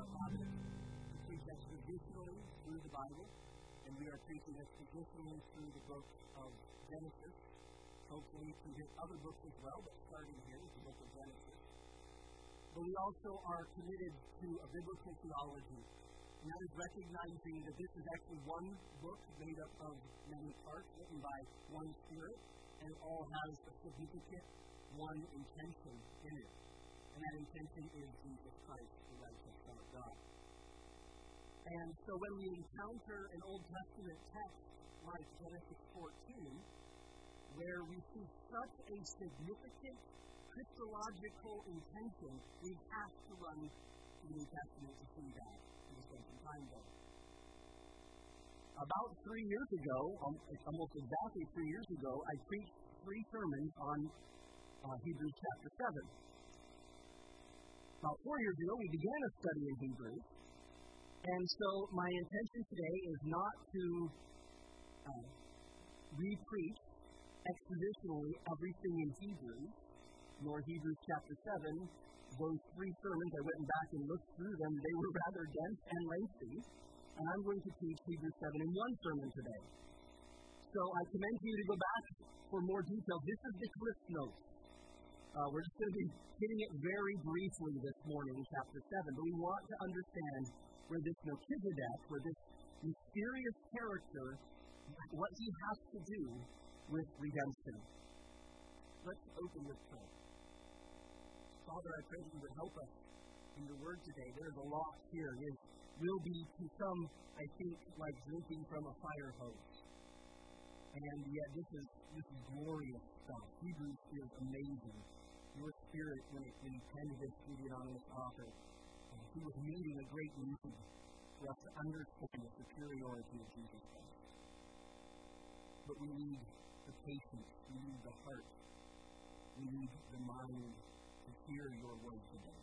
our Father, to teach us traditionally through the Bible, and we are teaching us traditionally through the book of Genesis. Hopefully through his other books as well, but starting here with the book of Genesis. But we also are committed to a biblical theology, and that is recognizing that this is actually one book made up of many parts, written by one Spirit, and it all has a significant one intention in it. And that intention is Jesus Christ, the righteous Son of God. And so when we encounter an Old Testament text like Genesis 14, where we see such a significant Christological intention, we have to run to the New Testament to see that. We spent some time there. About 3 years ago, almost exactly 3 years ago, I preached 3 sermons on Hebrews chapter 7. About 4 years ago, we began a study in Hebrews, and so my intention today is not to re-preach expositionally everything in Hebrews, nor Hebrews chapter 7. Those 3 sermons, I went back and looked through them, they were rather dense and lengthy, and I'm going to teach Hebrews 7 in 1 sermon today. So I commend you to go back for more detail. This is the Cliff Notes. We're just going to be hitting it very briefly this morning in chapter 7, but we want to understand where this Melchizedek, where this mysterious character, what he has to do with redemption. Let's open this prayer. Father, I pray that you would help us in your word today. There's a lot here. It will be to some, I think, like drinking from a fire hose. And yet, this is glorious stuff. Hebrews is amazing. Your Spirit, when you penned this through the anonymous author, he was needing a great need for us to understand the superiority of Jesus Christ. But we need the patience, we need the heart, we need the mind to hear your word today.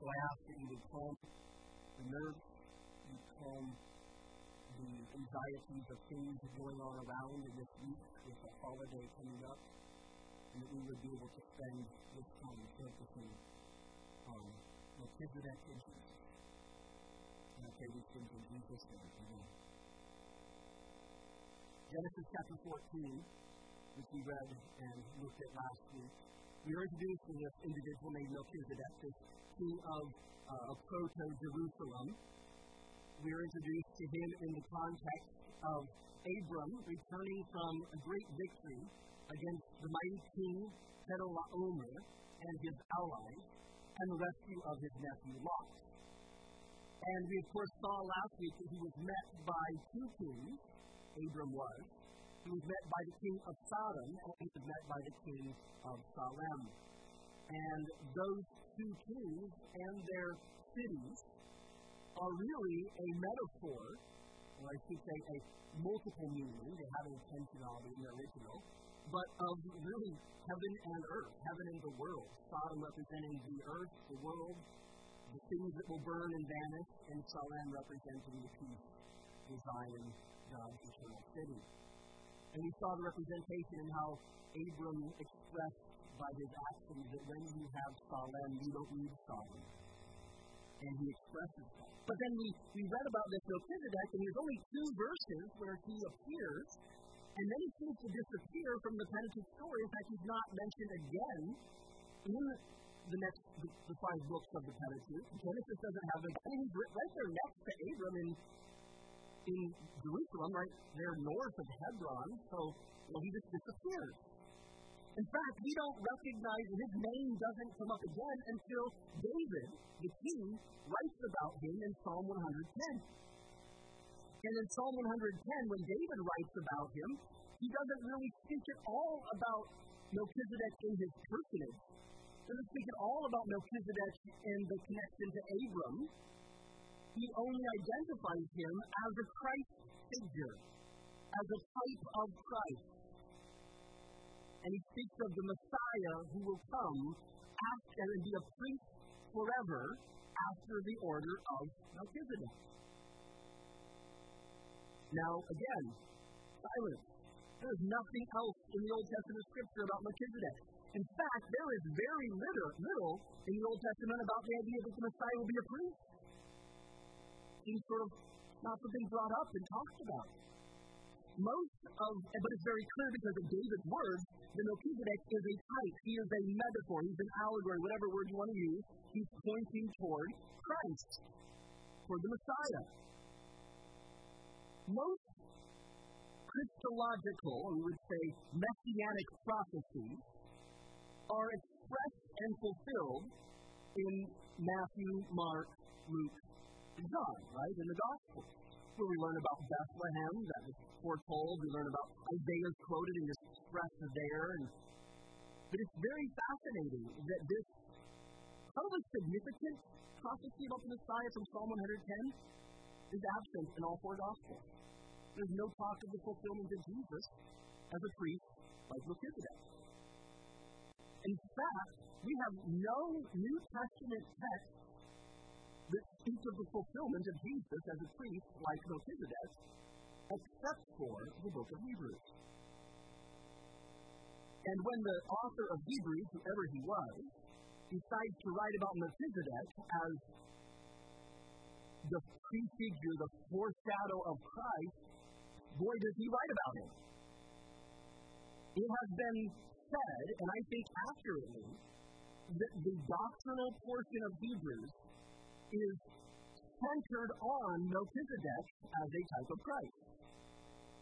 So I ask that you would calm the nerves, you would calm the anxieties of things going on around in this week with the holiday coming up, and that we would be able to spend this time focusing on Melchizedek and Jesus. And I pray these things in Jesus' name. Amen. Genesis chapter 14, which we read and looked at last week, we are introduced to this individual named Melchizedek, this king of Proto-Jerusalem. We are introduced to him in the context of Abram returning from a great victory against the mighty king Chedorlaomer and his allies, and the rescue of his nephew Lot. And we, of course, saw last week that he was met by 2 kings, Abram was. He was met by the king of Sodom, and he was met by the king of Salem. And those 2 kings and their cities are really a metaphor, or I should say a multiple meaning, they have an intentionality in the original, but of really heaven and earth, heaven and the world. Sodom representing the earth, the world, the things that will burn and vanish, and Salem representing the peace, the Zion, God's eternal city. And we saw the representation in how Abram expressed by his actions that when you have Salem, you don't need Sodom. And he expresses that. But then we read about this Melchizedek, and there's only 2 verses where he appears, and then he seems to disappear from the Pentateuch story. In fact, he's not mentioned again in the 5 books of the Pentateuch. Genesis doesn't have him. I mean, he's right there next to Abram in Jerusalem, right there north of Hebron, so he just disappears. In fact, we don't recognize his name doesn't come up again until David, the king, writes about him in Psalm 110. And in Psalm 110, when David writes about him, he doesn't really speak at all about Melchizedek in his personage. He doesn't speak at all about Melchizedek and the connection to Abram. He only identifies him as a Christ figure, as a type of Christ. And he speaks of the Messiah who will come after and be a priest forever after the order of Melchizedek. Now, again, silence. There's nothing else in the Old Testament scripture about Melchizedek. In fact, there is very little in the Old Testament about the idea that the Messiah will be a priest. Seems sort of not something brought up and talked about. But it's very clear because of David's words, the Melchizedek is a type. He is a metaphor. He's an allegory, whatever word you want to use. He's pointing toward Christ, toward the Messiah. Most Christological, or we would say messianic prophecies, are expressed and fulfilled in Matthew, Mark, Luke, and John, right? In the Gospels. We learn about Bethlehem that was foretold. We learn about Isaiah quoted and expressed there. But it's very fascinating that this totally significant prophecy about the Messiah from Psalm 110 is absent in all four Gospels. There's no talk of the fulfillment of Jesus as a priest like Melchizedek. In fact, we have no New Testament text that speaks of the fulfillment of Jesus as a priest like Melchizedek, except for the book of Hebrews. And when the author of Hebrews, whoever he was, decides to write about Melchizedek as the prefigure, the foreshadow of Christ, boy, does he write about him. It has been said, and I think accurately, that the doctrinal portion of Hebrews is centered on Melchizedek as a type of Christ.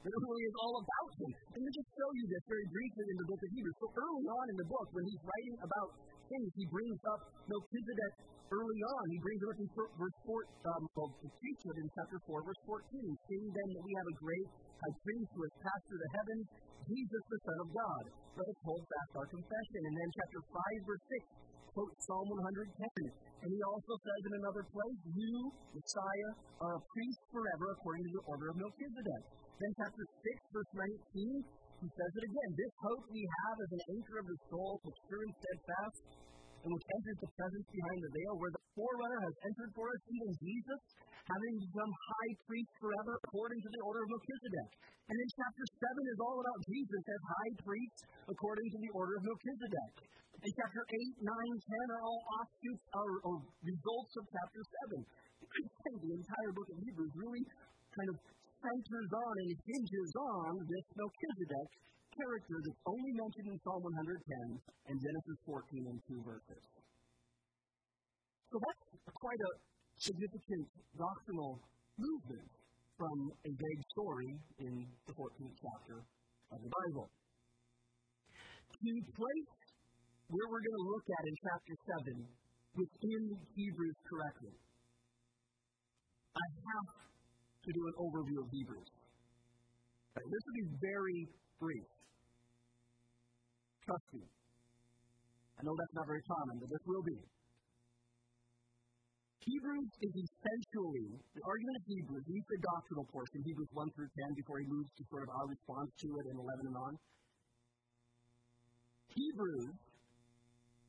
It really is all about him. And let me just show you this very briefly in the book of Hebrews. So early on in the book, when he's writing about things, he brings up Melchizedek early on. He brings it up in chapter 4, verse 14. Seeing then that we have a great high priest who has passed through the heavens, Jesus the Son of God. Let us hold fast our confession. And then chapter 5, verse 6. Quote Psalm 110, and he also says in another place, you, Messiah, are a priest forever according to the order of Melchizedek. Then chapter 6, verse 19, he says it again. This hope we have is an anchor of the soul, secure and steadfast, and which enters the presence behind the veil, where the forerunner has entered for us, even Jesus, having become high priest forever according to the order of Melchizedek. And then chapter 7 is all about Jesus as high priest according to the order of Melchizedek. And chapter 8, 9, 10 are all offshoots or results of chapter 7. The entire book of Hebrews really kind of centers on and hinges on this Melchizedek character that's only mentioned in Psalm 110 and Genesis 14 and 2 verses. So that's quite a significant doctrinal movement from a vague story in the 14th chapter of the Bible. To place where we're going to look at in chapter 7 within Hebrews correctly, I have to do an overview of Hebrews. Okay, this will be very brief. Trust me. I know that's not very common, but this will be. Hebrews is essentially, the argument of Hebrews, at least the doctrinal portion, Hebrews 1 through 10, before he moves to sort of our response to it in 11 and on. Hebrews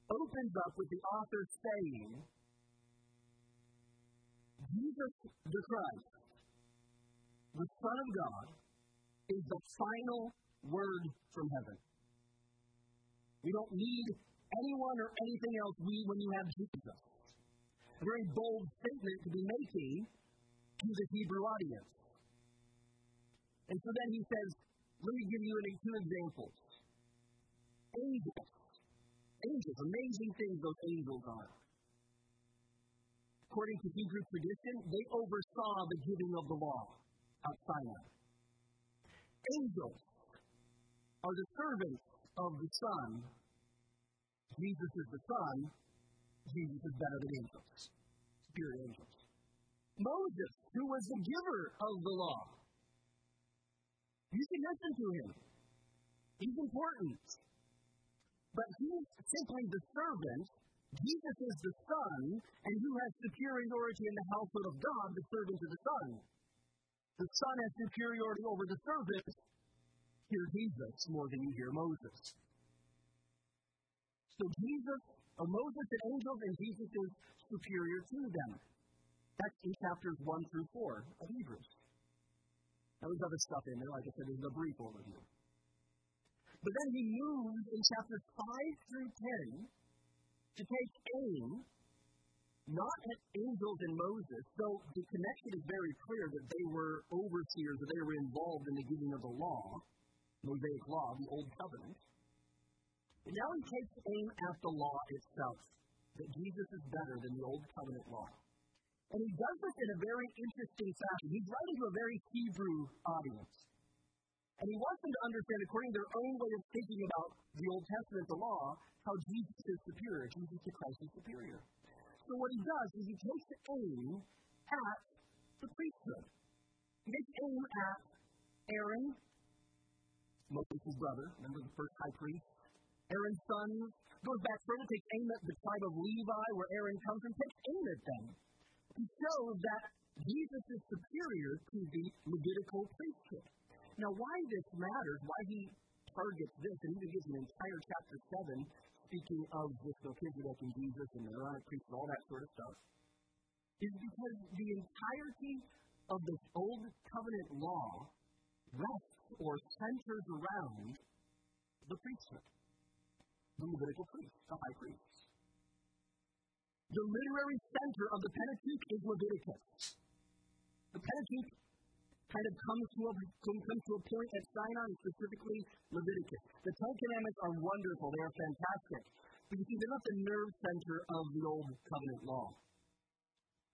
opens up with the author saying, Jesus the Christ, the Son of God, is the final word from heaven. We don't need anyone or anything else when you have Jesus. A very bold statement to be making to the Hebrew audience. And so then he says, let me give you two examples. Angels, amazing things those angels are. According to Hebrew tradition, they oversaw the giving of the law at Sinai. Angels are the servants of the Son. Jesus is the Son. Jesus is better than angels. Superior angels. Moses, who was the giver of the law. You should listen to him. He's important. But he's simply the servant. Jesus is the Son, and who has superiority in the household of God, the servant of the Son. The Son has superiority over the servant. Hear Jesus more than you hear Moses. So Jesus, or Moses and angels, and Jesus is superior to them. That's in chapters 1 through 4 of Hebrews. Now, there's other stuff in there. Like I said, there's a brief overview. But then he moves in chapters 5 through 10 to take aim not at angels and Moses, though the connection is very clear that they were overseers, that they were involved in the giving of the law, Mosaic law, the Old Covenant. And now he takes aim at the law itself, that Jesus is better than the Old Covenant law. And he does this in a very interesting fashion. He's writing to a very Hebrew audience. And he wants them to understand, according to their own way of thinking about the Old Testament, the law, how Jesus is superior. Jesus the Christ is superior. So what he does is he takes aim at the priesthood. He takes aim at Aaron, Moses' brother, remember the first high priest, Aaron's son, goes back further, takes aim at the tribe of Levi, where Aaron comes from, takes aim at them. He shows that Jesus is superior to the Levitical priesthood. Now, why this matters, why he targets this, and he gives an entire chapter 7 speaking of this Melchizedek and Jesus and the Aaronic priest and all that sort of stuff, is because the entirety of this Old Covenant law rests or centers around the priesthood, the Levitical priest, the high priest. The literary center of the Pentateuch is Leviticus. The Pentateuch kind of comes to a point at Sinai, specifically Leviticus. The Ten Commandments are wonderful. They are fantastic. But you see, they're not the nerve center of the Old Covenant law.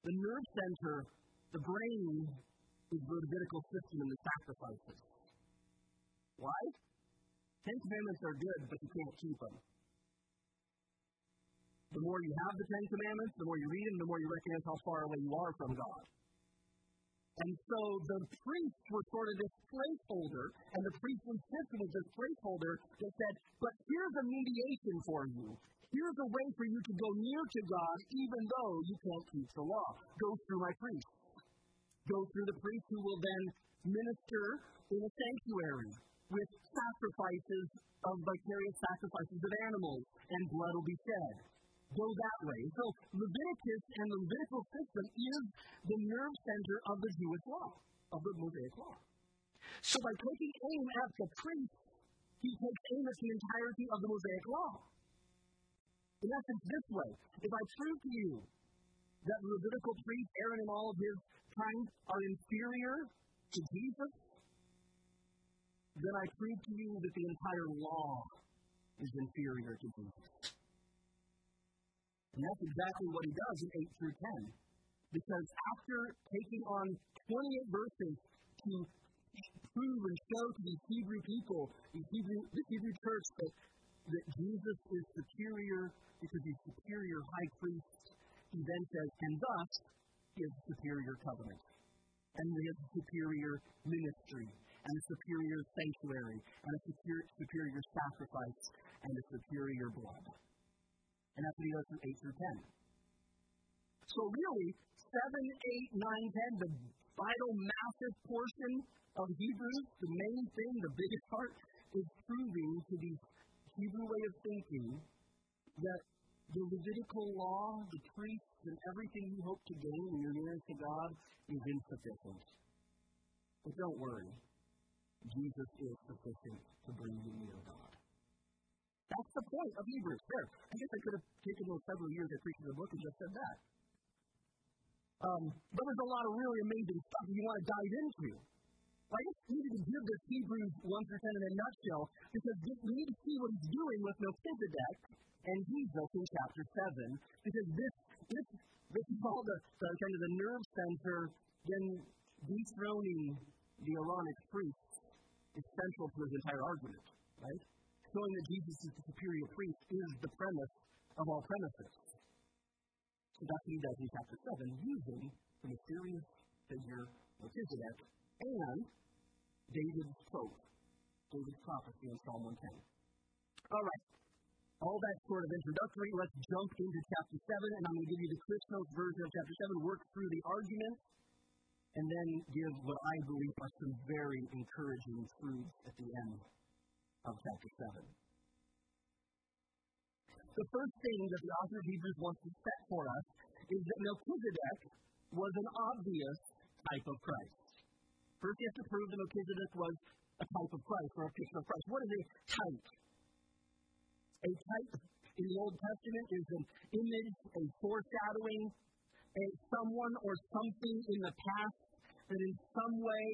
The nerve center, the brain, is the Levitical system and the sacrifices. Why? Ten Commandments are good, but you can't keep them. The more you have the Ten Commandments, the more you read them, the more you recognize how far away you are from God. And so the priests were sort of this placeholder, and the priest's system was this placeholder that said, but here's a mediation for you. Here's a way for you to go near to God, even though you can't keep the law. Go through my priest. Go through the priest who will then minister in a sanctuary with sacrifices of vicarious sacrifices of animals, and blood will be shed. Go that way. So Leviticus and the Levitical system is the nerve center of the Jewish law, of the Mosaic law. So by taking aim at the priest, he takes aim at the entirety of the Mosaic law. In essence, this way: if I prove to you that the Levitical priest, Aaron and all of his kind, are inferior to Jesus, then I prove to you that the entire law is inferior to Jesus. And that's exactly what he does in 8 through 10. Because after taking on 28 verses to prove and show to these Hebrew people, the Hebrew church, that Jesus is superior because he's superior high priest, he then says, and thus, he has a superior covenant. And he has a superior ministry, and a superior sanctuary, and a superior sacrifice, and a superior blood. And that's what he goes through 8 through 10. So really, 7, 8, 9, 10, the vital, massive portion of Hebrews, the main thing, the biggest part, is proving to the Hebrew way of thinking that the Levitical law, the priests, and everything you hope to gain when you're nearest to God is insufficient. But don't worry. Jesus is sufficient to bring you near God. That's the point of Hebrews. There. I guess I could have taken those several years of preaching the book and just said that. But there's a lot of really amazing stuff you want to dive into. I just needed to give this Hebrews 1 through 10 in a nutshell, because we need to see what he's doing with Melchizedek and Jesus in chapter 7, because this is all the kind of the nerve center, then dethroning the Aaronic priest is central to his entire argument, right? Knowing that Jesus is the superior priest is the premise of all premises. So that's what he does in chapter 7, using the mysterious figure Melchizedek and David's prophecy in Psalm 110. All right. All that sort of introductory, let's jump into chapter 7, and I'm going to give you the Cliff Notes version of chapter 7, work through the arguments, and then give what I believe are some very encouraging truths at the end of chapter 7. The first thing that the author of Hebrews wants to set for us is that Melchizedek was an obvious type of Christ. First, he has to prove that Melchizedek was a type of Christ or a picture of Christ. What is a type? A type in the Old Testament is an image, a foreshadowing, a someone or something in the past that in some way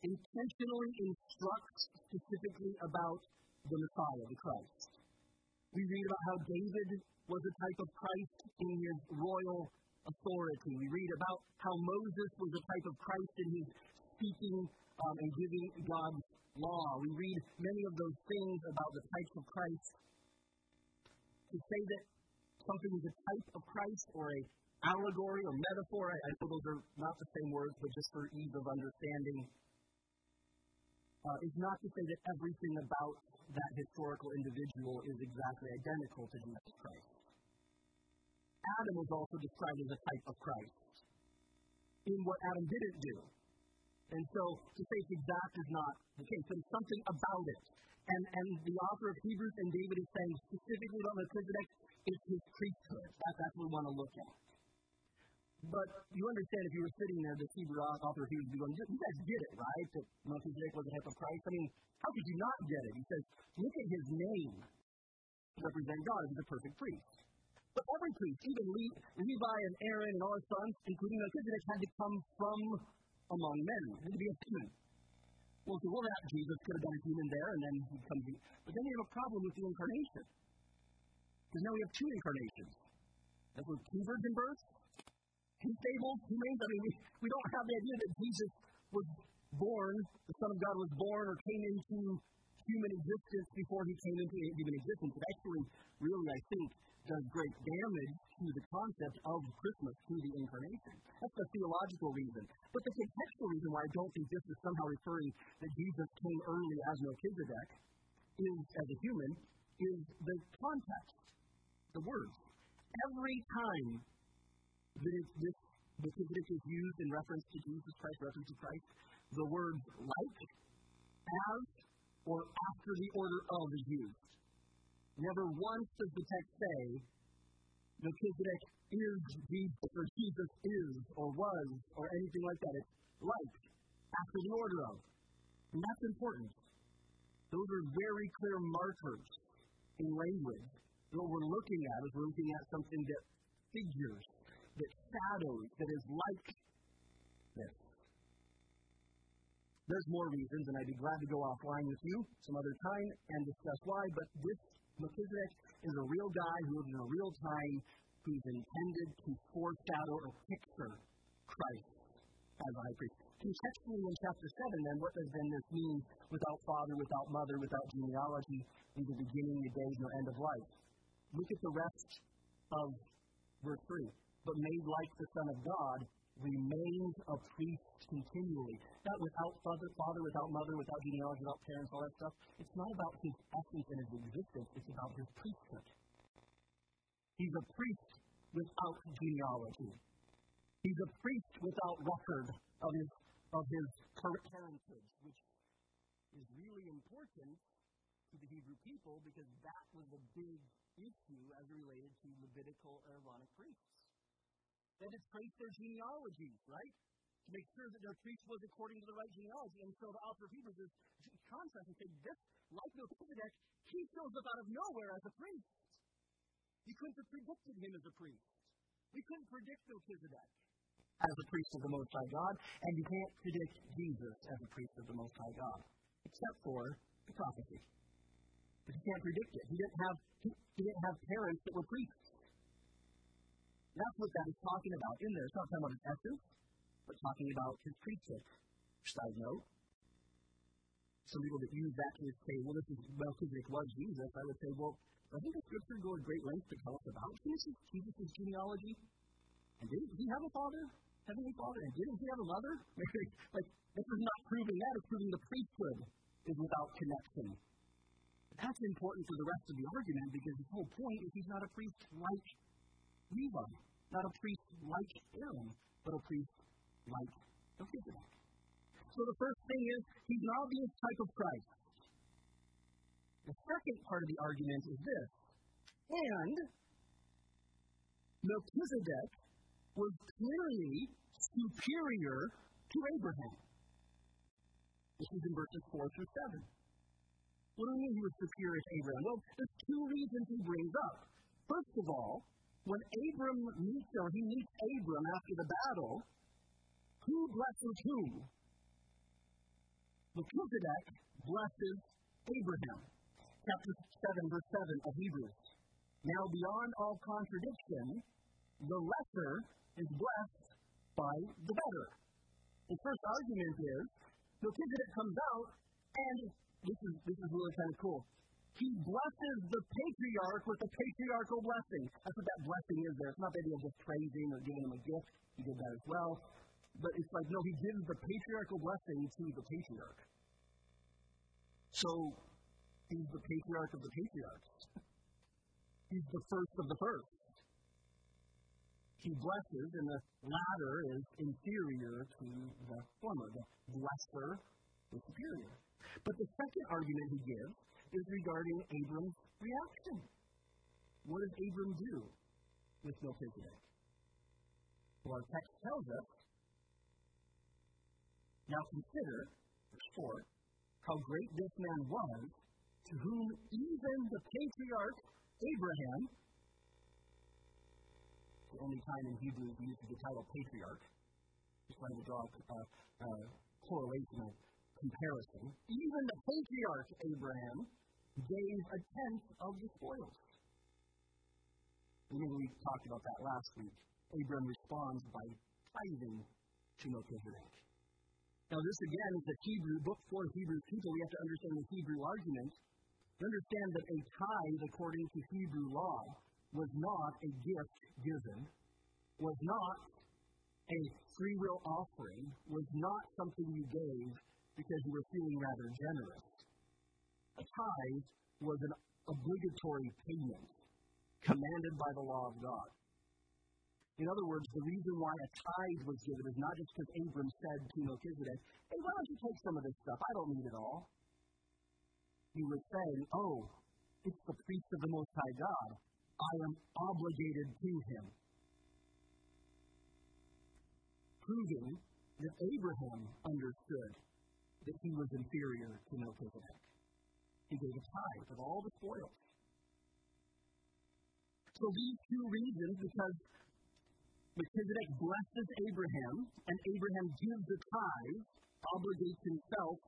intentionally instructs specifically about the Messiah, the Christ. We read about how David was a type of Christ in his royal authority. We read about how Moses was a type of Christ in his speaking and giving God's law. We read many of those things about the types of Christ. To say that something is a type of Christ or an allegory or metaphor, I know those are not the same words, but just for ease of understanding, is not to say that everything about that historical individual is exactly identical to Jesus Christ. Adam was also described as a type of Christ in what Adam didn't do. And so to say it's exact is not the case, but it's something about it. And the author of Hebrews and David is saying specifically about Melchizedek, it's his priesthood. That's what we want to look at. But you understand if you were sitting there, the Hebrew author of Hebrews would be going, you guys get it, right? That Melchizedek was a type of Christ. I mean, how could you not get it? He says, look at his name to represent God. He's a perfect priest. But every priest, even Levi and Aaron and all his sons, including Melchizedek, had to come from among men. It had to be a human. Well, if it were that, Jesus could have been a human there, and then he'd come to you. But then you have a problem with the incarnation. Because now we have two incarnations. There were two virgin births, two stables, two maidens. I mean, we don't have the idea that Jesus was born, the Son of God was born or came into human existence before he came into human existence. It actually, really, I think, does great damage to the concept of Christmas through the incarnation. That's the theological reason. But the contextual reason why I don't think this is somehow referring that Jesus came early as Melchizedek is, as a human, is the context, the words. Every time that this Melchizedek is used in reference to Jesus Christ, reference to Christ, the words like, as, or after the order of is used. Never once does the text say Melchizedek is Jesus, or Jesus is, or was, or anything like that. It's like, after the order of. And that's important. Those are very clear markers in language. What we're looking at is we're looking at something that figures, that shadows, that is like this. There's more reasons, and I'd be glad to go offline with you some other time and discuss why, but this Melchizedek is a real guy who lives in a real time who's intended to foreshadow or picture Christ as a high priest. Contextually in chapter 7, then, what does then this mean without father, without mother, without genealogy, neither beginning, the days, nor end of life? Look at the rest of verse 3. But made like the Son of God, remains a priest continually. Not without father, without mother, without genealogy, without parents, all that stuff. It's not about his essence and his existence. It's about his priesthood. He's a priest without genealogy. He's a priest without record of his parentage, which is really important to the Hebrew people because that was a big issue as related to Levitical Aaronic priests. They had to trace their genealogies, right? To make sure that their priest was according to the right genealogy. And so the author of Hebrews is contrast and say, this, like Melchizedek, he shows up out of nowhere as a priest. You couldn't have predicted him as a priest. We couldn't predict Melchizedek as a priest of the Most High God, and you can't predict Jesus as a priest of the Most High God, except for the prophecy. But you can't predict it. He didn't have parents that were priests. That's what that is talking about in there. It's not talking about his essence, but talking about his priesthood. Side note, some people that use that to say, well, this is Melchizedek was Jesus. I would say, well, I think the scriptures go to great lengths to tell us about Jesus' genealogy. And didn't he have a father? Heavenly Father? And didn't he have a mother? Like, this is not proving that. It's proving the priesthood is without connection. That's important for the rest of the argument because the whole point is he's not a priest like Levi, not a priest like Aaron, but a priest like Melchizedek. So the first thing is, he's an obvious type of Christ. The second part of the argument is this. And Melchizedek was clearly superior to Abraham. This is in verses 4 through 7. What do we mean he was superior to Abraham? Well, there's two reasons he brings up. First of all, when Abram meets or he meets Abram after the battle, who blesses whom? Melchizedek blesses Abraham. Chapter 7, verse 7 of Hebrews. Now, beyond all contradiction, the lesser is blessed by the better. The first argument is Melchizedek comes out, and this is really kind of cool. He blesses the patriarch with a patriarchal blessing. That's what that blessing is there. It's not that he'll just praise him or giving him a gift. He did that as well. But it's like, no, he gives the patriarchal blessing to the patriarch. So, he's the patriarch of the patriarchs. He's the first of the first. He blesses, and the latter is inferior to the former. The lesser is superior. But the second argument he gives is regarding Abram's reaction. What does Abram do with Melchizedek? Well, our text tells us, now consider, verse 4, how great this man was, to whom even the patriarch Abraham, the only time in Hebrew we use the title patriarch, just trying to draw a correlational comparison, even the patriarch Abraham gave a tenth of the spoils. Remember, we talked about that last week. Abraham responds by tithing to Melchizedek. Now, this again is the Hebrew book for Hebrew people. We have to understand the Hebrew argument. We understand that a tithe, according to Hebrew law, was not a gift given, was not a free will offering, was not something you gave because you were feeling rather generous. A tithe was an obligatory payment commanded by the law of God. In other words, the reason why a tithe was given is not just because Abram said to Melchizedek, hey, why don't you take some of this stuff? I don't need it all. He was saying, oh, it's the priest of the Most High God. I am obligated to him. Proving that Abraham understood that he was inferior to Melchizedek. He gave a tithe of all the spoils. So these two reasons, because Melchizedek blesses Abraham, and Abraham gives a tithe, obligates himself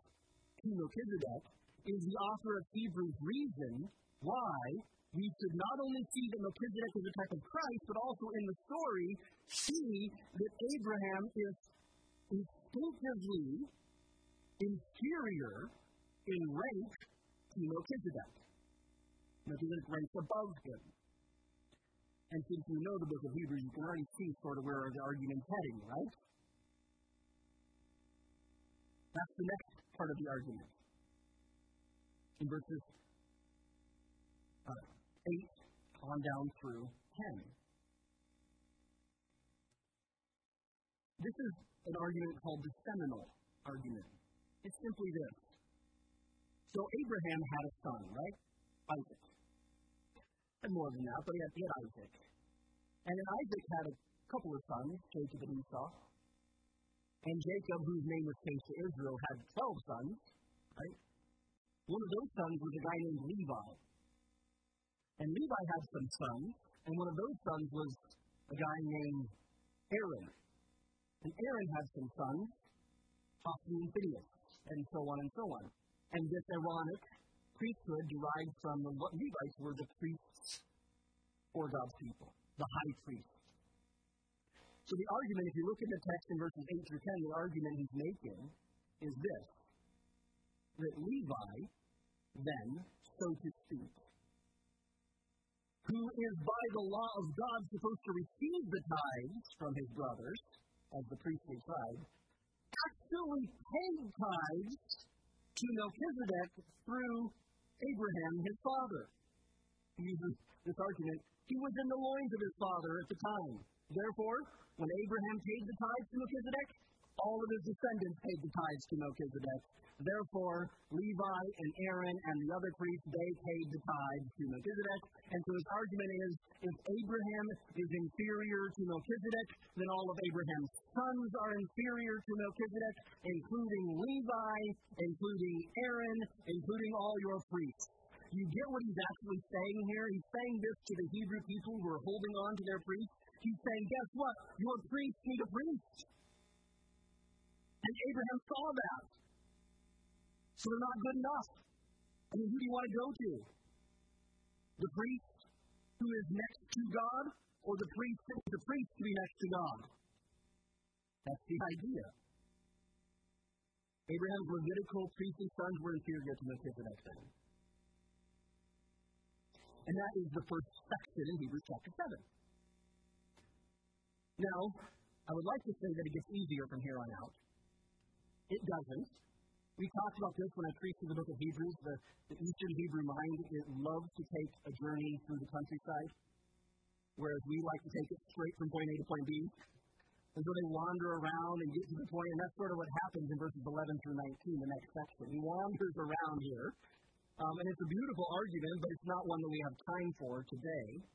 to Melchizedek, is the author of Hebrews' reason why we should not only see that Melchizedek is a type of Christ, but also in the story see that Abraham is instinctively inferior in rank to Melchizedek. Melchizedek ranks above him. And since you know the book of Hebrews, you can already see sort of where the argument's heading, right? That's the next part of the argument. In verses 8 on down through 10. This is an argument called the seminal argument. It's simply this. So Abraham had a son, right? Isaac. And more than that, but he had Isaac. And then Isaac had a couple of sons, Jacob and Esau. And Jacob, whose name was changed to Israel, had 12 sons, right? One of those sons was a guy named Levi. And Levi had some sons, and one of those sons was a guy named Aaron. And Aaron had some sons, Hophni and Phinehas, and so on and so on. And this Aaronic priesthood derived from what Levites were the priests for God's people, the high priest. So the argument, if you look at the text in verses 8 through 10, the argument he's making is this, that Levi, then, so to speak, who is by the law of God supposed to receive the tithes from his brothers, as the priestly tribe, actually paid tithes to Melchizedek through Abraham, his father. He uses this argument. He was in the loins of his father at the time. Therefore, when Abraham paid the tithes to Melchizedek, all of his descendants paid the tithes to Melchizedek. Therefore, Levi and Aaron and the other priests, they paid the tithes to Melchizedek. And so his argument is, if Abraham is inferior to Melchizedek, then all of Abraham's sons are inferior to Melchizedek, including Levi, including Aaron, including all your priests. You get what he's actually saying here? He's saying this to the Hebrew people who are holding on to their priests. He's saying, guess what? Your priests need a priest. And Abraham saw that. So they're not good enough. I mean, who do you want to go to? The priest who is next to God, or the priest to be next to God? That's the idea. Abraham's Levitical priests and sons were inferior to Melchizedek. And that is the first section in Hebrews chapter 7. Now, I would like to say that it gets easier from here on out. It doesn't. We talked about this when I preached through the book of Hebrews. The Eastern Hebrew mind, it loves to take a journey through the countryside, whereas we like to take it straight from point A to point B. And so they wander around and get to the point, and that's sort of what happens in verses 11 through 19, the next section. He wanders around here. And it's a beautiful argument, but it's not one that we have time for today.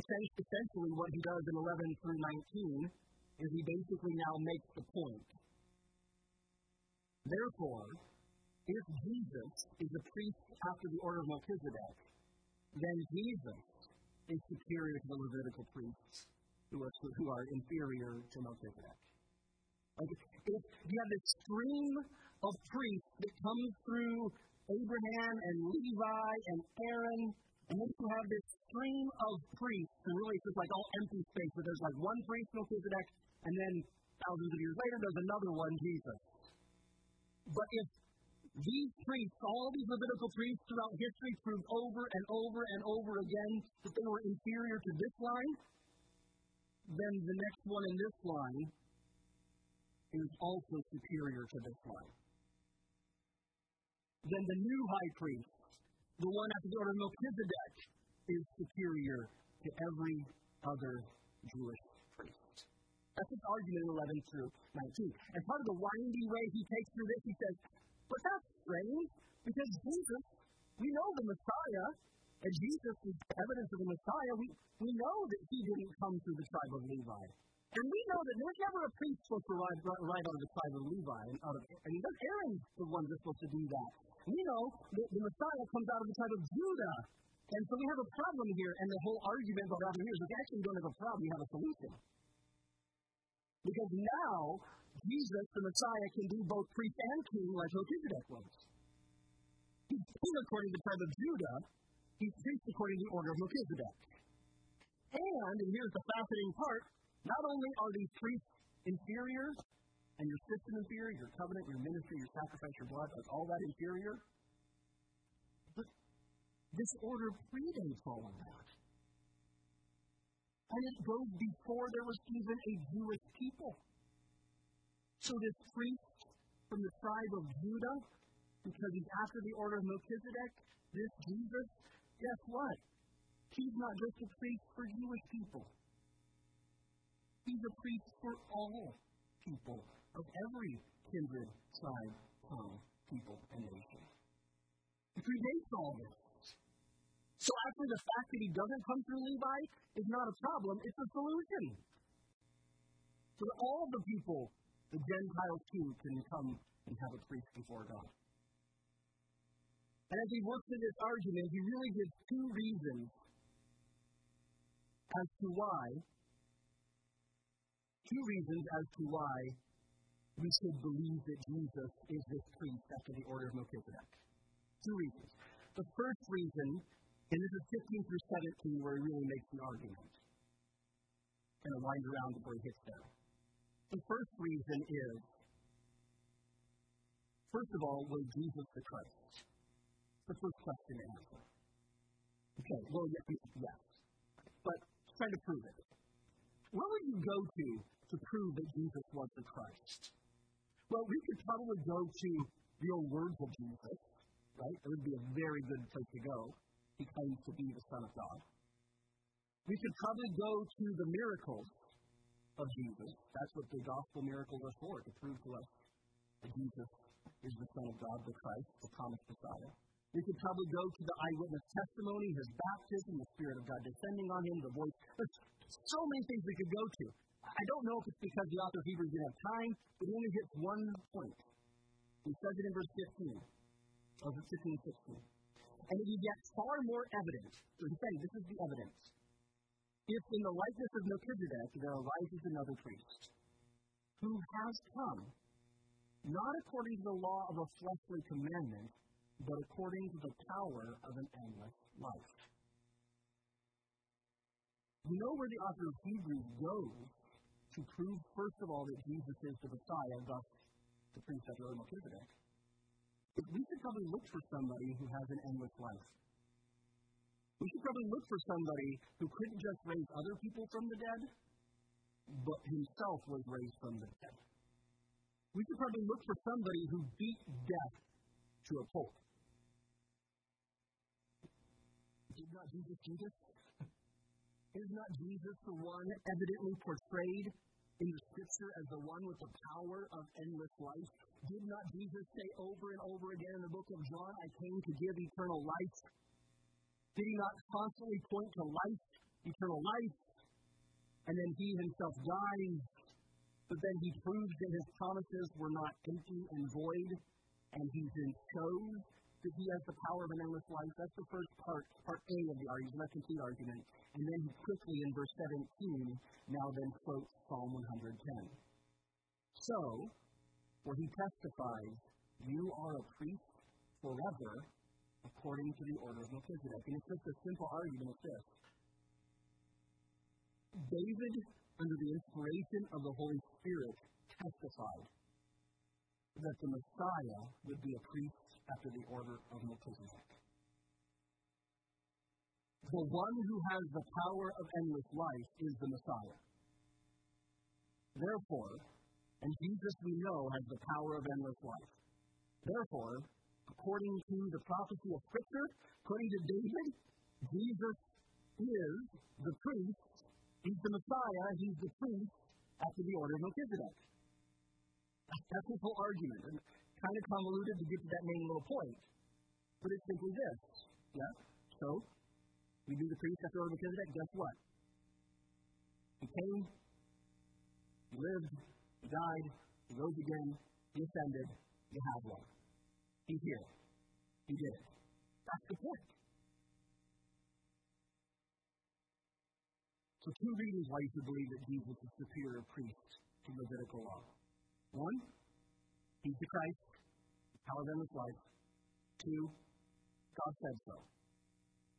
Essentially, what he does in 11 through 19 is he basically now makes the point. Therefore, if Jesus is a priest after the order of Melchizedek, then Jesus is superior to the Levitical priests who are inferior to Melchizedek. Like if you have this stream of priests that comes through Abraham and Levi and Aaron, and then you have this stream of priests, and really it's just like all empty space where there's like one priest, Melchizedek, and then thousands of years later there's another one, Jesus. But if these priests, all these Levitical priests throughout history, proved over and over and over again that they were inferior to this line, then the next one in this line is also superior to this line. Then the new high priest, the one after the order of Melchizedek, is superior to every other Jewish priest. That's his argument in 11 through 19. And part of the windy way he takes through this, he says, but that's strange, because Jesus, we know the Messiah, and Jesus is the evidence of the Messiah. We know that he didn't come through the tribe of Levi. And we know that there's never a priest supposed to arrive out of the tribe of Levi. And Aaron's the one that's supposed to do that. We know that the Messiah comes out of the tribe of Judah. And so we have a problem here. And the whole argument about here is we actually don't have a problem. We have a solution. Because now, Jesus, the Messiah, can be both priest and king like Melchizedek was. He's king according to the tribe of Judah. He's priest according to the order of Melchizedek. And here's the fascinating part, not only are these priests inferior, and your system inferior, your covenant, your ministry, your sacrifice, your blood, like all that inferior, but this order predates all of that. And it goes before there was even a Jewish people. So this priest from the tribe of Judah, because he's after the order of Melchizedek, this Jesus, guess what? He's not just a priest for Jewish people. He's a priest for all people, of every kindred, tribe, tongue, people, and nation. He predates all this. So actually the fact that he doesn't come through Levi is not a problem, it's a solution. So that all the people, the Gentiles too, can come and have a priest before God. And as he works through this argument, he really gives two reasons as to why we should believe that Jesus is this priest after the order of Melchizedek. Two reasons. The first reason, and this is 15 through 17 where he really makes the argument, and a wind around before he hits there. The first reason is, first of all, was Jesus the Christ? The first question to answer. Okay, well, yes. But try to prove it. Where would you go to prove that Jesus was the Christ? Well, we could probably go to the old words of Jesus, right? It would be a very good place to go. He claims to be the Son of God. We could probably go to the miracles of Jesus. That's what the gospel miracles are for, to prove to us that Jesus is the Son of God, the Christ, the promised Messiah. We could probably go to the eyewitness testimony, his baptism, the Spirit of God descending on him, the voice. There's so many things we could go to. I don't know if it's because the author of Hebrews didn't have time, but he only hits one point. He says it in verse 15, over 15 and 16. And it is yet far more evident. So he's saying, this is the evidence. If in the likeness of Melchizedek there arises another priest, who has come, not according to the law of a fleshly commandment, but according to the power of an endless life. You know where the author of Hebrews goes to prove, first of all, that Jesus is the Messiah, thus the priest of Melchizedek. But we should probably look for somebody who has an endless life. We should probably look for somebody who couldn't just raise other people from the dead, but himself was raised from the dead. We should probably look for somebody who beat death to a pulp. Did not Jesus do this? Is not Jesus the one evidently portrayed in the Scripture as the one with the power of endless life? Did not Jesus say over and over again in the book of John, I came to give eternal life? Did he not constantly point to life, eternal life, and then he himself dies, but then he proves that his promises were not empty and void, and he then shows that he has the power of an endless life? That's the first part A of the argument, that's the key argument. And then he quickly, in verse 17, now then quotes Psalm 110. So, where he testifies, you are a priest forever, according to the order of Melchizedek. And it's just a simple argument of this. David, under the inspiration of the Holy Spirit, testified that the Messiah would be a priest after the order of Melchizedek. The one who has the power of endless life is the Messiah. Therefore, and Jesus we know has the power of endless life. Therefore, according to the prophecy of Scripture, according to David, Jesus is the priest, he's the Messiah, he's the priest after the order of Melchizedek. That's his whole argument, and kind of convoluted to get to that main little point. But it's simply this. Yeah, so we do the priest after the order of Melchizedek, guess what? He came, he lived, he died, he rose again, he ascended, you have one. He's here. He did it. That's the point. So two reasons why you should believe that Jesus is superior priest to Levitical law. One, he's the Christ, the power of endless life. Two, God said so.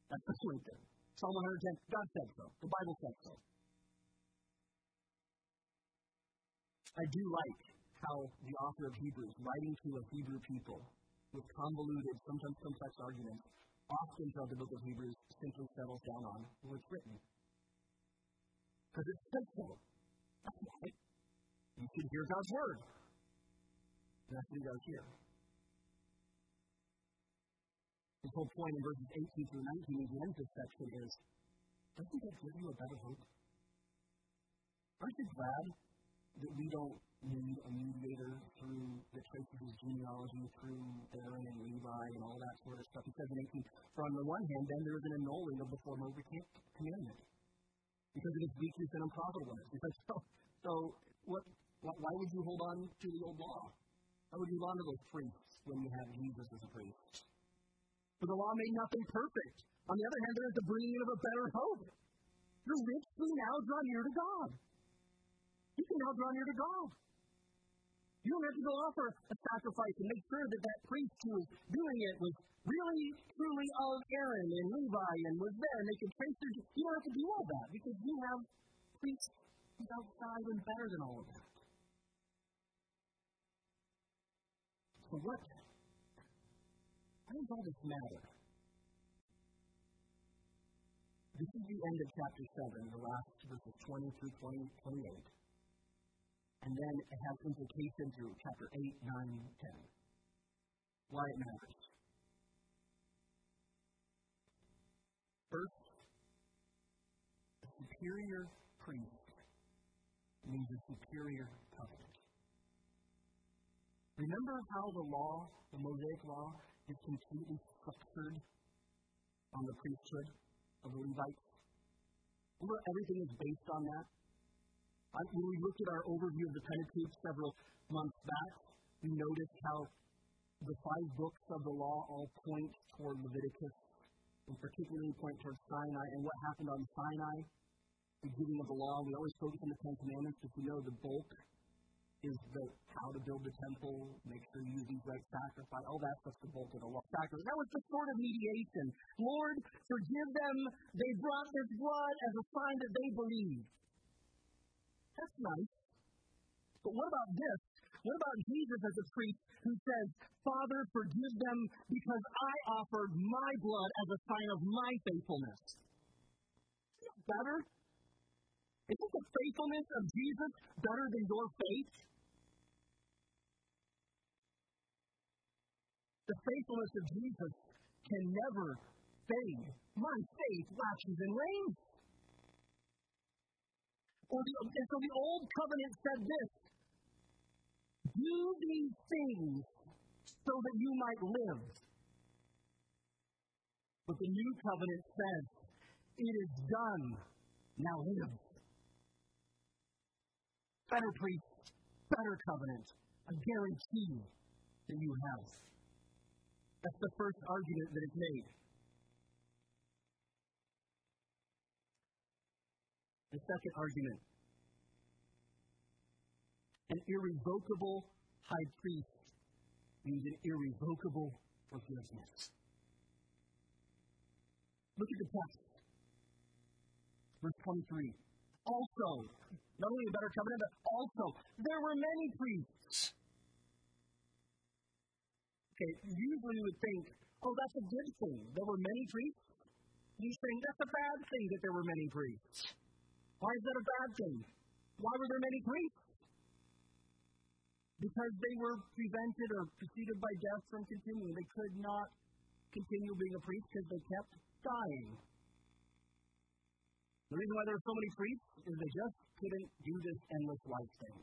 That's the point there. Psalm 110, God said so. The Bible said so. I do like how the author of Hebrews, writing to a Hebrew people, with convoluted, sometimes complex arguments, often throughout the book of Hebrews, simply settles down on what's written. Because it's simple. That's right. You should hear God's word. That's what you guys hear. The whole point in verses 18 through 19 in the end of this section is, doesn't that give you a better hope? Aren't you glad that we don't need a mediator through the trace of his genealogy, through Aaron and Levi and all that sort of stuff? He says in 18, for on the one hand, then there is an annulling of the former commandment, because it is weakness and unprofitable. So why would you hold on to the old law? Why would you hold on to those priests when you have Jesus as a priest? For the law made nothing perfect. On the other hand, there is the bringing of a better hope. The rich can now draw near to God. You can now draw near to God. You don't have to go offer a sacrifice and make sure that that priest who was doing it was really, truly of Aaron and Levi and was there and they could trace their. You don't have to do all that because you have priests who's outside and better than all of that. So why does all this matter? This is the end of chapter 7, the last verses 20 through 28. And then it has implications through chapter 8, 9, 10. Why it matters. First, a superior priest means a superior covenant. Remember how the law, the Mosaic law, is completely structured on the priesthood of the Levites? Remember, everything is based on that? When we looked at our overview of the Pentateuch several months back, we noticed how the 5 books of the law all point toward Leviticus, and particularly point toward Sinai and what happened on Sinai, the giving of the law. We always focus on the Ten Commandments because we know the bulk is the how to build the temple, make sure you use these right sacrifice, all that stuff's the bulk of the law. Sacrifice. That was the sort of mediation. Lord, forgive them. They brought this blood as a sign that they believed. That's nice. But what about this? What about Jesus as a priest who says, Father, forgive them because I offered my blood as a sign of my faithfulness? Isn't that better? Isn't the faithfulness of Jesus better than your faith? The faithfulness of Jesus can never fade. My faith waxes and wanes. And so the old covenant said this, do these things so that you might live. But the new covenant says, it is done, now live. Better priest, better covenant, a guarantee that you have. That's the first argument that is made. The second argument. An irrevocable high priest means an irrevocable forgiveness. Look at the text. Verse 23. Also, not only a better covenant, but also, there were many priests. Okay, usually you would think, oh, that's a good thing. There were many priests. You think that's a bad thing that there were many priests. Why is that a bad thing? Why were there many priests? Because they were prevented or preceded by death from continuing. They could not continue being a priest because they kept dying. The reason why there were so many priests is they just couldn't do this endless life thing.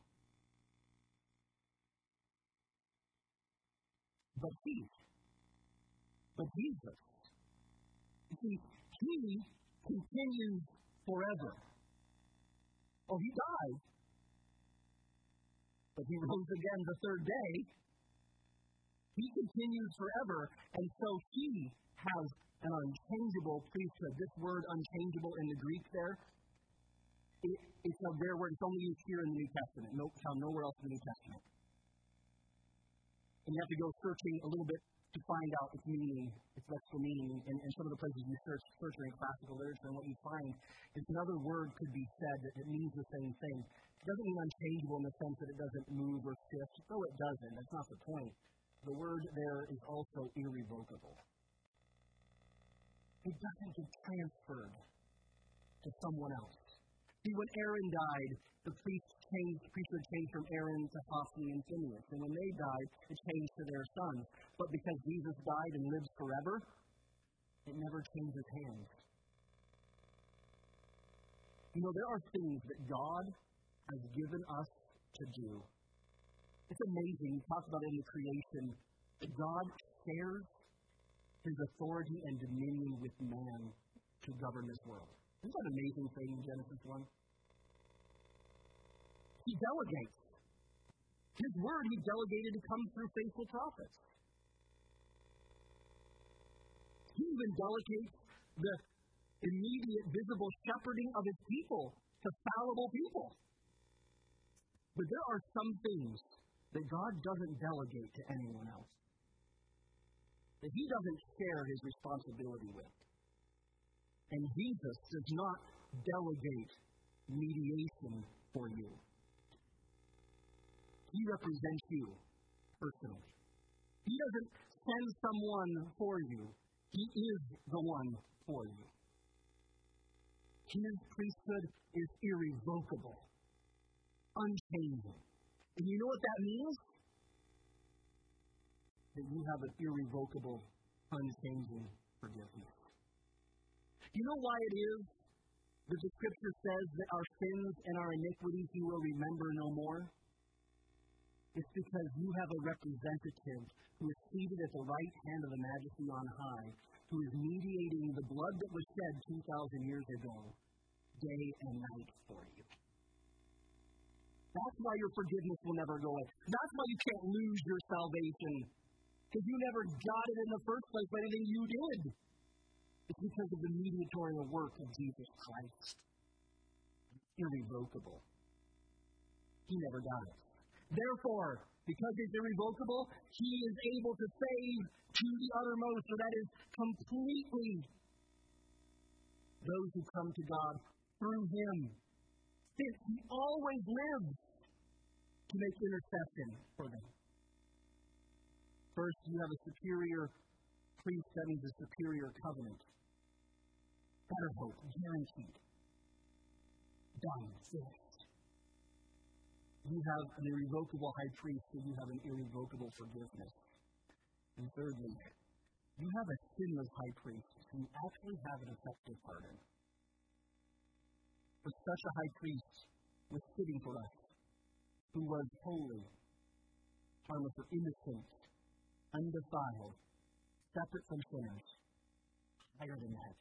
But Jesus, you see, he continues forever. Oh, he died. But he rose again the third day. He continues forever, and so he has an unchangeable priesthood. This word unchangeable in the Greek there, it's a rare word. It's only used here in the New Testament. Nope, found nowhere else in the New Testament. And you have to go searching a little bit to find out its meaning, its actual meaning, and some of the places you search in classical literature, and what you find is another word could be said that means the same thing. It doesn't mean unchangeable in the sense that it doesn't move or shift, though it doesn't. That's not the point. The word there is also irrevocable. It doesn't get transferred to someone else. See, when Aaron died, the priesthood changed from Aaron to Hophni and Phinehas. And when they died, it changed to their sons. But because Jesus died and lives forever, it never changes hands. You know, there are things that God has given us to do. It's amazing. We talk about it in the creation. God shares his authority and dominion with man to govern this world. Isn't that an amazing thing in Genesis 1? He delegates. His word he delegated to come through faithful prophets. He even delegates the immediate visible shepherding of his people to fallible people. But there are some things that God doesn't delegate to anyone else, that he doesn't share his responsibility with. And Jesus does not delegate mediation for you. He represents you personally. He doesn't send someone for you. He is the one for you. His priesthood is irrevocable, unchanging. And you know what that means? That you have an irrevocable, unchanging forgiveness. You know why it is But the scripture says that our sins and our iniquities you will remember no more. It's because you have a representative who is seated at the right hand of the Majesty on high, who is mediating the blood that was shed 2,000 years ago, day and night for you. That's why your forgiveness will never go away. That's why you can't lose your salvation, because you never got it in the first place by anything you did. It's because of the mediatorial work of Jesus Christ. It's irrevocable. He never got it. Therefore, because it's irrevocable, he is able to save to the uttermost. So that is completely those who come to God through him. Since he always lives to make intercession for them. First, you have a superior priest that means a superior covenant. Better hope, guaranteed. Done, finished. You have an irrevocable high priest, so you have an irrevocable forgiveness. And thirdly, you have a sinless high priest, so you actually have an effective pardon. For such a high priest was sitting for us, who was holy, harmless, or innocent, undefiled, separate from sinners, higher than that.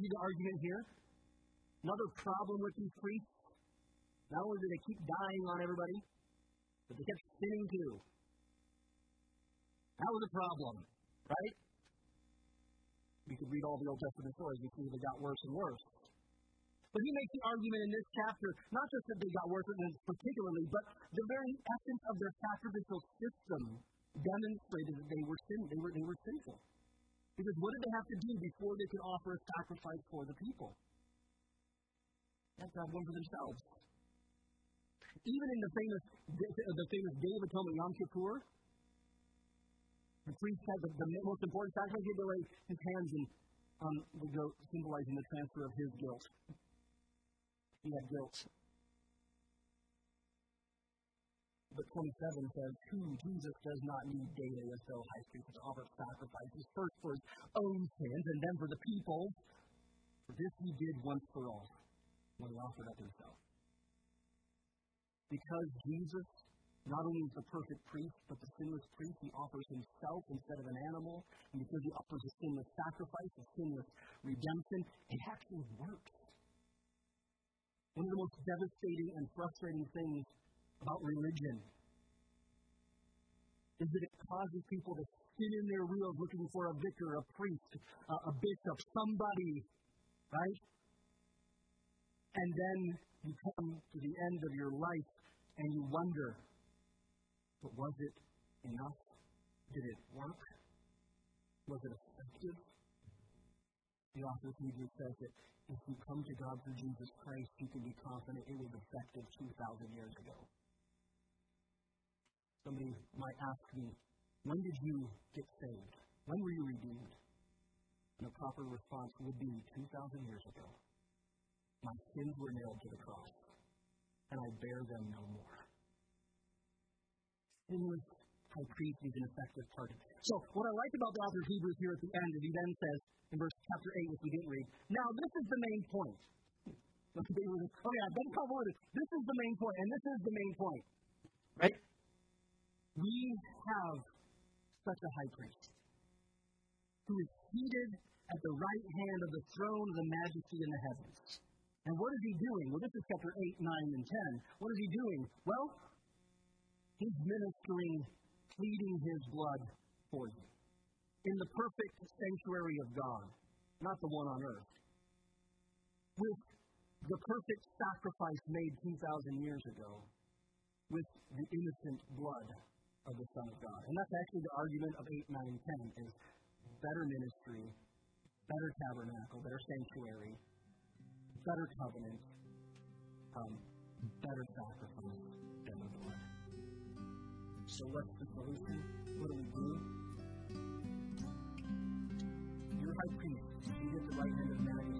See the argument here? Another problem with these priests. Not only did they keep dying on everybody, but they kept sinning too. That was a problem, right? We could read all the Old Testament stories. We see they got worse and worse. But he makes the argument in this chapter, not just that they got worse particularly, but the very essence of their sacrificial system demonstrated that they were sinful. Because what did they have to do before they could offer a sacrifice for the people? They had to have one for themselves. Even in the famous Day of Atonement, Yom Kippur, the priest had the most important sacrifice. He had to lay his hands on the goat, symbolizing the transfer of his guilt. He had guilt. But 27 says, who Jesus does not need daily as though high priest to offer sacrifices, first for his own sins and then for the people. For this he did once for all when he offered up himself. Because Jesus not only is the perfect priest, but the sinless priest, he offers himself instead of an animal. And because he offers a sinless sacrifice, a sinless redemption, it actually works. One of the most devastating and frustrating things about religion is that it causes people to spin in their wheels looking for a vicar, a priest, a bishop, somebody, right? And then you come to the end of your life and you wonder, but was it enough? Did it work? Was it effective? The author of Hebrews says that if you come to God through Jesus Christ, you can be confident it was effective 2,000 years ago. Somebody might ask me, when did you get saved? When were you redeemed? And a proper response would be 2,000 years ago. My sins were nailed to the cross, and I bear them no more. Sinless high priest is an effective pardon. So what I like about the author of Hebrews here at the end is he then says in verse chapter 8, which we didn't read, now this is the main point. This is the main point, and this is the main point. Right? We have such a high priest who is seated at the right hand of the throne of the Majesty in the heavens. And what is he doing? Well, this is chapter 8, 9, and 10. What is he doing? Well, he's ministering, pleading his blood for you in the perfect sanctuary of God, not the one on earth, with the perfect sacrifice made 2,000 years ago, with the innocent blood of the Son of God. And that's actually the argument of 8, 9, and 10 is better ministry, better tabernacle, better sanctuary, better covenant, better sacrifice than the blood. So what's the solution? What do we do? Your high priest, you get the right hand of marriage.